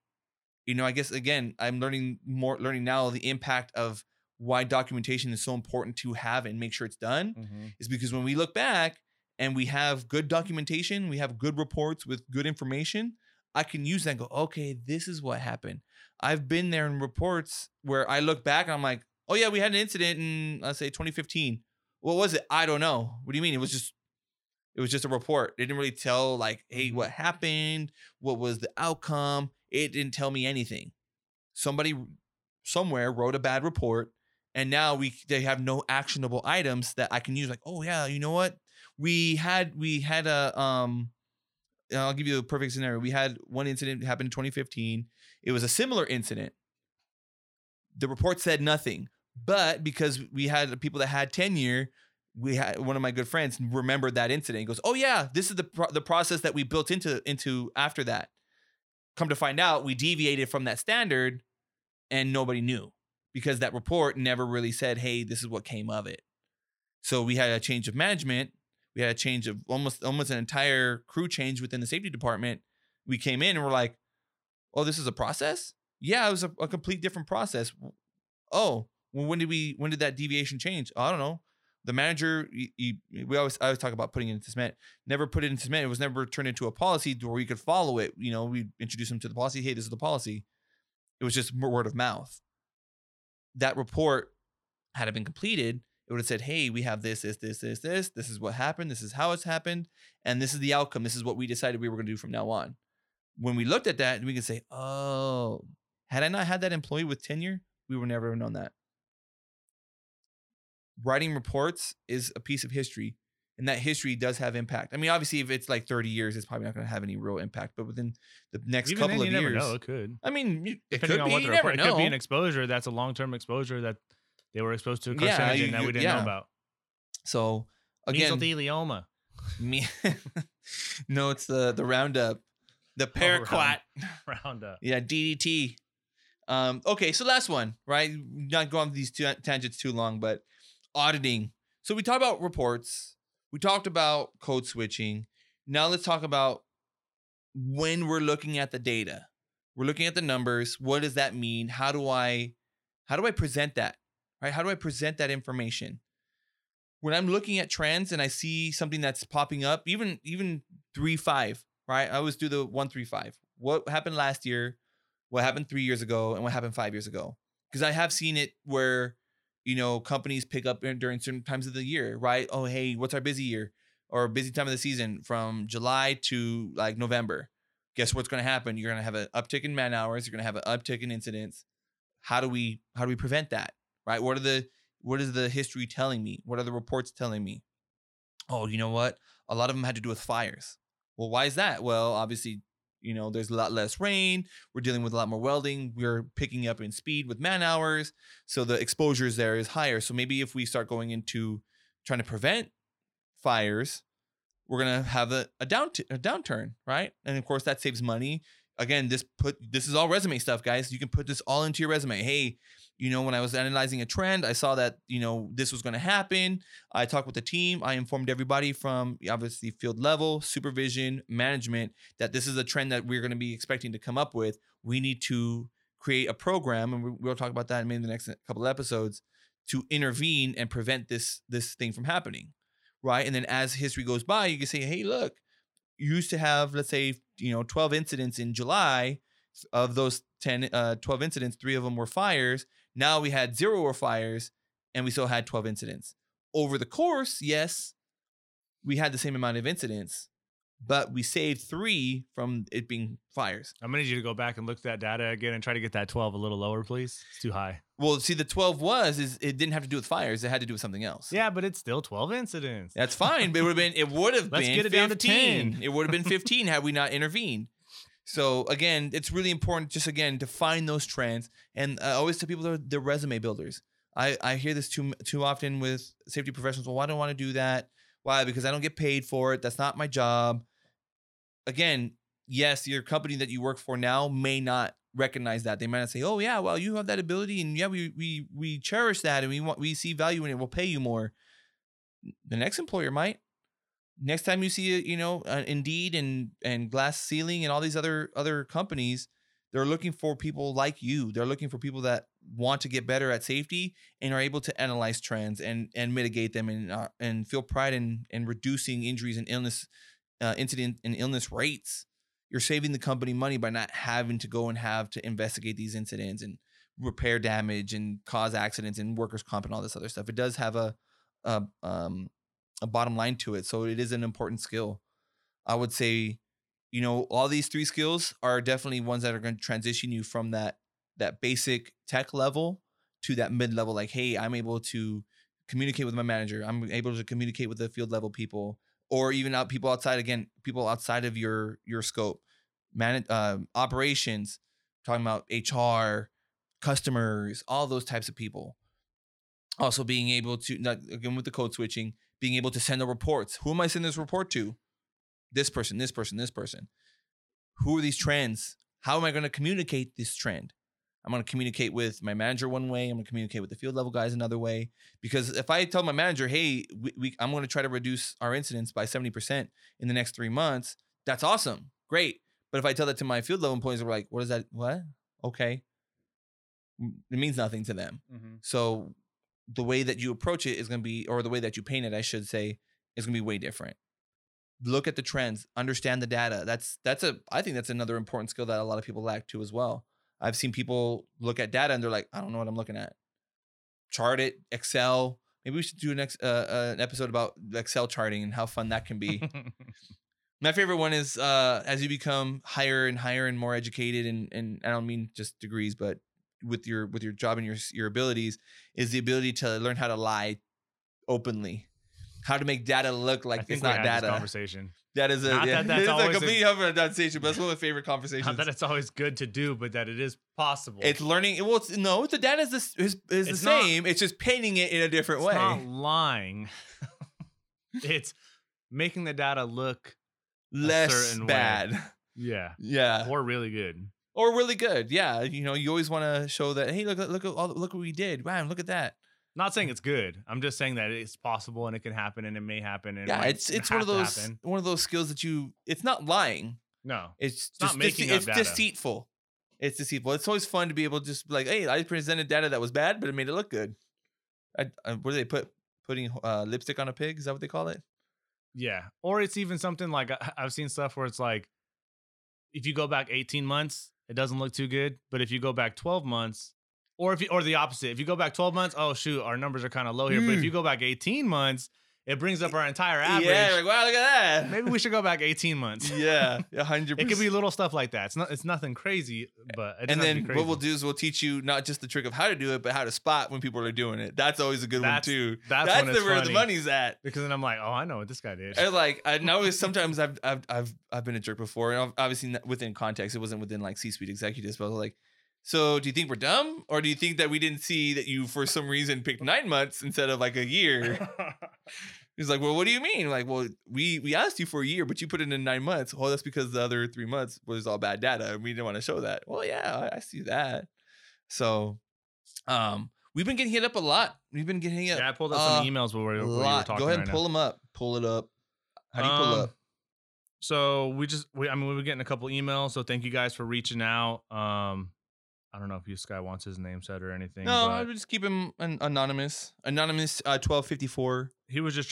You know, I guess, again, I'm learning now the impact of why documentation is so important to have and make sure it's done is because when we look back and we have good documentation, we have good reports with good information, I can use that and go, okay, this is what happened. I've been there in reports where I look back and I'm like, oh yeah, we had an incident in, let's say, 2015. What was it? I don't know. What do you mean? It was just a report. It didn't really tell, like, hey, what happened? What was the outcome? It didn't tell me anything. Somebody somewhere wrote a bad report, and now they have no actionable items that I can use. Like, oh yeah, you know what? We had a I'll give you a perfect scenario. We had one incident happen in 2015. It was a similar incident. The report said nothing, but because we had people that had tenure, we had one of my good friends remembered that incident. He goes, "Oh yeah, this is the process that we built into after that." Come to find out, we deviated from that standard, and nobody knew because that report never really said, "Hey, this is what came of it." So we had a change of management. We had a change of almost an entire crew change within the safety department. We came in and we're like, "Oh, this is a process." Yeah, it was a complete different process. Oh, well, when did that deviation change? Oh, I don't know. The manager, I always talk about putting it into cement. Never put it into cement. It was never turned into a policy where you could follow it. You know, we introduced them to the policy. Hey, this is the policy. It was just word of mouth. That report, had it been completed, it would have said, hey, we have this. This is what happened. This is how it's happened. And this is the outcome. This is what we decided we were going to do from now on. When we looked at that, we could say, oh, had I not had that employee with tenure, we would never have known that. Writing reports is a piece of history, and that history does have impact. I mean, obviously, if it's like 30 years, it's probably not going to have any real impact. But within the next couple of years, you never know. It could. I mean, it could be an exposure. That's a long-term exposure that they were exposed to a carcinogen that we didn't know about. So again, mesothelioma. No, it's the Roundup. The paraquat. Roundup. Yeah, DDT. Okay, so last one, right? Not going on these two tangents too long, but auditing. So we talked about reports. We talked about code switching. Now let's talk about when we're looking at the data. We're looking at the numbers. What does that mean? How do I present that? Right? How do I present that information? When I'm looking at trends and I see something that's popping up, even 3-5. Right? I always do the 1-3-5. What happened last year, what happened 3 years ago, and what happened 5 years ago? Because I have seen it where, you know, companies pick up during certain times of the year, right? Oh, hey, what's our busy year or busy time of the season from July to like November? Guess what's going to happen? You're going to have an uptick in man hours. You're going to have an uptick in incidents. How do we prevent that? Right? What is the history telling me? What are the reports telling me? Oh, you know what? A lot of them had to do with fires. Well, why is that? Well, obviously, you know, there's a lot less rain. We're dealing with a lot more welding. We're picking up in speed with man hours. So the exposures there is higher. So maybe if we start going into trying to prevent fires, we're going to have a downturn, right? And of course, that saves money. Again, this is all resume stuff, guys. You can put this all into your resume. Hey, you know, when I was analyzing a trend, I saw that, you know, this was going to happen. I talked with the team. I informed everybody from obviously field level, supervision, management, that this is a trend that we're going to be expecting to come up with. We need to create a program, and we'll talk about that in maybe the next couple of episodes, to intervene and prevent this thing from happening, right? And then as history goes by, you can say, hey, look, you used to have, let's say, you know, 12 incidents in July. Of those 12 incidents, 3 of them were fires. Now we had 0 were fires, and we still had 12 incidents. Over the course, yes, we had the same amount of incidents, but we saved 3 from it being fires. I'm going to need you to go back and look at that data again and try to get that 12 a little lower, please. It's too high. Well, see, the 12 is it didn't have to do with fires. It had to do with something else. Yeah, but it's still 12 incidents. That's fine. But it would have been Let's get it 15. Down to 10. It would have been 15 had we not intervened. So again, it's really important just again to find those trends. And I always tell people they're resume builders. I hear this too often with safety professionals. Well, I don't want to do that. Why? Because I don't get paid for it. That's not my job. Again, yes, your company that you work for now may not recognize that. They might not say, oh yeah, well, you have that ability and yeah, we cherish that and we see value in it. We'll pay you more. The next employer might. Next time you see, Indeed and Glass Ceiling and all these other companies, they're looking for people like you. They're looking for people that want to get better at safety and are able to analyze trends and mitigate them and feel pride in reducing injuries and illness, incident and illness rates. You're saving the company money by not having to go and have to investigate these incidents and repair damage and cause accidents and workers' comp and all this other stuff. It does have a bottom line to it. So it is an important skill. I would say, all these 3 skills are definitely ones that are going to transition you from that basic tech level to that mid level. Like, hey, I'm able to communicate with my manager. I'm able to communicate with the field level people, or even people outside of your scope, operations, talking about HR, customers, all those types of people. Also being able to, again, with the code switching, being able to send the reports. Who am I sending this report to? This person, this person, this person. Who are these trends? How am I going to communicate this trend? I'm going to communicate with my manager one way. I'm going to communicate with the field level guys another way. Because if I tell my manager, hey, I'm going to try to reduce our incidents by 70% in the next 3 months, that's awesome. Great. But if I tell that to my field level employees, they're like, what is that? What? Okay. It means nothing to them. Mm-hmm. So the way that you approach it is going to be, or the way that you paint it, I should say, is going to be way different. Look at the trends, understand the data. I think that's another important skill that a lot of people lack too as well. I've seen people look at data and they're like, I don't know what I'm looking at. Chart it, Excel. Maybe we should do an episode about Excel charting and how fun that can be. My favorite one is as you become higher and higher and more educated, and I don't mean just degrees, but with your job and your abilities, is the ability to learn how to lie openly, how to make data look like it's not data. This conversation. That is a completely different conversation, but it's one of my favorite conversations. Not that it's always good to do, but that it is possible. It's learning. Well, the data is the same. It's just painting it in a different way. It's not lying. It's making the data look less bad. Way. Yeah. Yeah. Or really good. Yeah. You always want to show that, hey, look what we did. Wow, look at that. Not saying it's good. I'm just saying that it's possible and it can happen and it may happen. And yeah, it's one of those skills that it's not lying. No, it's not making up data. It's deceitful. It's deceitful. It's always fun to be able to just be like, hey, I presented data that was bad, but it made it look good. What do they putting lipstick on a pig? Is that what they call it? Yeah. Or it's even something like I've seen stuff where it's like, if you go back 18 months, it doesn't look too good. But if you go back 12 months, or the opposite, if you go back 12 months, oh, shoot, our numbers are kind of low here. But if you go back 18 months, it brings up our entire average. Yeah, like, wow, look at that. Maybe we should go back 18 months. Yeah, 100%. It could be little stuff like that. It's nothing crazy, but it doesn't have to be crazy. What we'll do is we'll teach you not just the trick of how to do it, but how to spot when people are doing it. That's always a good one, too. That's where the money's at. Because then I'm like, oh, I know what this guy did. And like, I know sometimes I've been a jerk before. And obviously within context, it wasn't within like C-suite executives, but I was like, so do you think we're dumb, or do you think that we didn't see that you, for some reason, picked 9 months instead of like a year? He's like, well, what do you mean? Like, well, we asked you for a year, but you put it in 9 months. Oh, that's because the other 3 months was all bad data, and we didn't want to show that. Well, yeah, I see that. So we've been getting hit up a lot. Yeah, I pulled up some emails while we were talking. Go ahead and pull it up. How do you pull up? So we were getting a couple emails, so thank you guys for reaching out. I don't know if Sky wants his name said or anything. No, I would just keep him anonymous. Anonymous 1254. He was just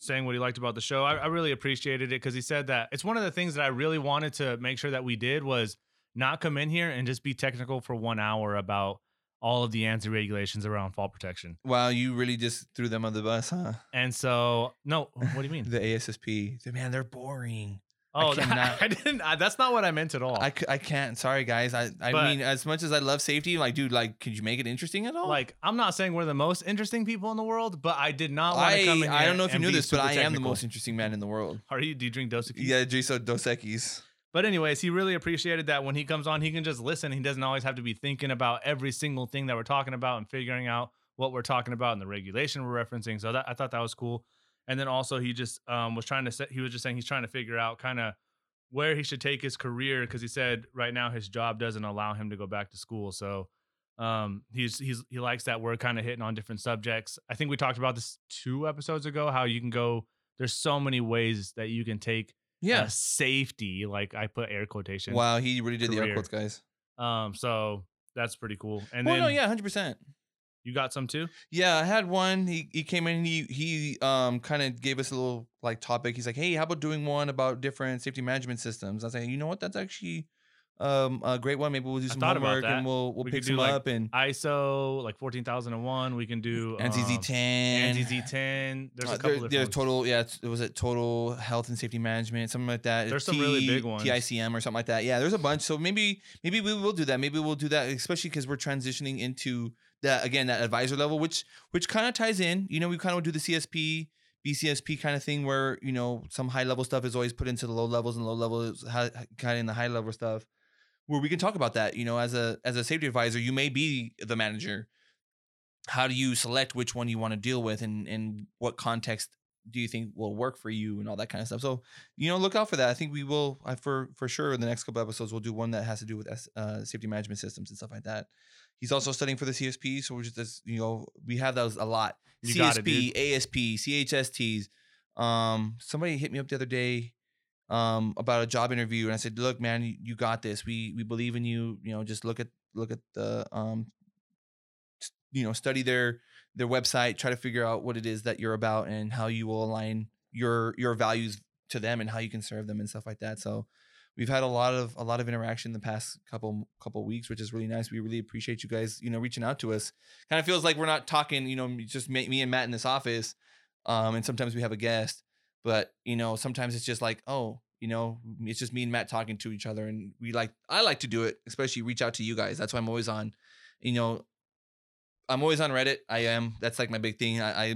saying what he liked about the show. I really appreciated it because he said that it's one of the things that I really wanted to make sure that we did was not come in here and just be technical for 1 hour about all of the ANSI regulations around fall protection. Wow, you really just threw them under the bus, huh? And so, no, what do you mean? The ASSP, man, they're boring. Oh, that's not what I meant at all. I can't. Sorry, guys. I mean, as much as I love safety, like, dude, like, could you make it interesting at all? Like, I'm not saying we're the most interesting people in the world, but I did not want to come in. I don't know if you knew this, but I am the most interesting man in the woros. Are you? Do you drink Dos Equis? Yeah, Dos Equis. But anyways, he really appreciated that when he comes on, he can just listen. He doesn't always have to be thinking about every single thing that we're talking about and figuring out what we're talking about and the regulation we're referencing. So I thought that was cool. And then also he just was just saying he's trying to figure out kind of where he should take his career, because he said right now his job doesn't allow him to go back to school. So he likes that we're kind of hitting on different subjects. I think we talked about this 2 episodes ago, how you can go. There's so many ways that you can take safety. Like I put air quotation. Wow, he really did career. The air quotes, guys. So that's pretty cool. And well, then 100%. You got some too? Yeah, I had one. He came in and he kind of gave us a little like topic. He's like, hey, how about doing one about different safety management systems? I was like, you know what? That's actually a great one. Maybe we'll do some homework and we pick some up. And ISO, like 14,001. We can do NCZ 10. NCZ 10. There's a couple of there's total. Yeah, was it total health and safety management, something like that. There's some really big ones. TICM or something like that. Yeah, there's a bunch. So maybe we will do that. Maybe we'll do that, especially because we're transitioning into that advisor level, which kind of ties in. You know, we kind of do the CSP, BCSP kind of thing where, you know, some high level stuff is always put into the low levels and low levels kind of in the high level stuff, where we can talk about that. You know, as a safety advisor, you may be the manager. How do you select which one you want to deal with, and what context do you think will work for you and all that kind of stuff? So, you know, look out for that. I think we will, for sure, in the next couple episodes, we'll do one that has to do with safety management systems and stuff like that. He's also studying for the CSP. So we're just, you know, we have those a lot. You CSP, ASP, CHSTs. Somebody hit me up the other day about a job interview. And I said, look, man, you got this. We believe in you. You know, just look at the, you know, study their website, try to figure out what it is that you're about and how you will align your values to them and how you can serve them and stuff like that. So we've had a lot of interaction the past couple weeks, which is really nice. We really appreciate you guys, you know, reaching out to us. Kind of feels like we're not talking, you know, just me and Matt in this office. And sometimes we have a guest, but you know, sometimes it's just like, oh, you know, it's just me and Matt talking to each other. And I like to do it, especially reach out to you guys. That's why I'm always on, you know, I'm always on Reddit. I am. That's like my big thing. I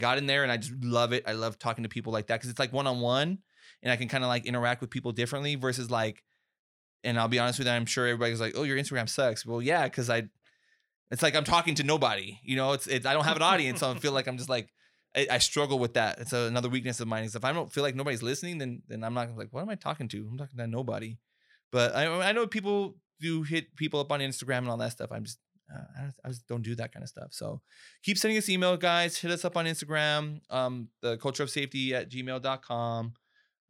got in there and I just love it. I love talking to people like that because it's like one-on-one and I can kind of like interact with people differently versus like, and I'll be honest with you, I'm sure everybody's like, oh, your Instagram sucks. Well, yeah, because it's like I'm talking to nobody. You know, I don't have an audience. So I feel like I'm just like, I struggle with that. It's another weakness of mine. Is if I don't feel like nobody's listening, then I'm not like, what am I talking to? I'm talking to nobody. But I know people do hit people up on Instagram and all that stuff. I'm just, I just don't do that kind of stuff. So keep sending us email, guys. Hit us up on Instagram, the culture of safety at gmail.com.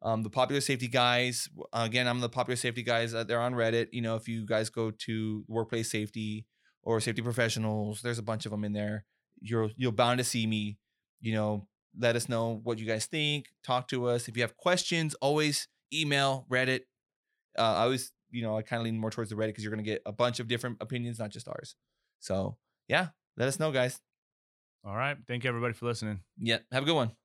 The popular safety guys. Again, I'm the popular safety guys. They're on Reddit. You know, if you guys go to workplace safety or safety professionals, there's a bunch of them in there. You're bound to see me. You know, let us know what you guys think. Talk to us. If you have questions, always email Reddit. You know, I kind of lean more towards the Reddit because you're going to get a bunch of different opinions, not just ours. So, yeah, let us know, guys. All right. Thank you, everybody, for listening. Yeah. Have a good one.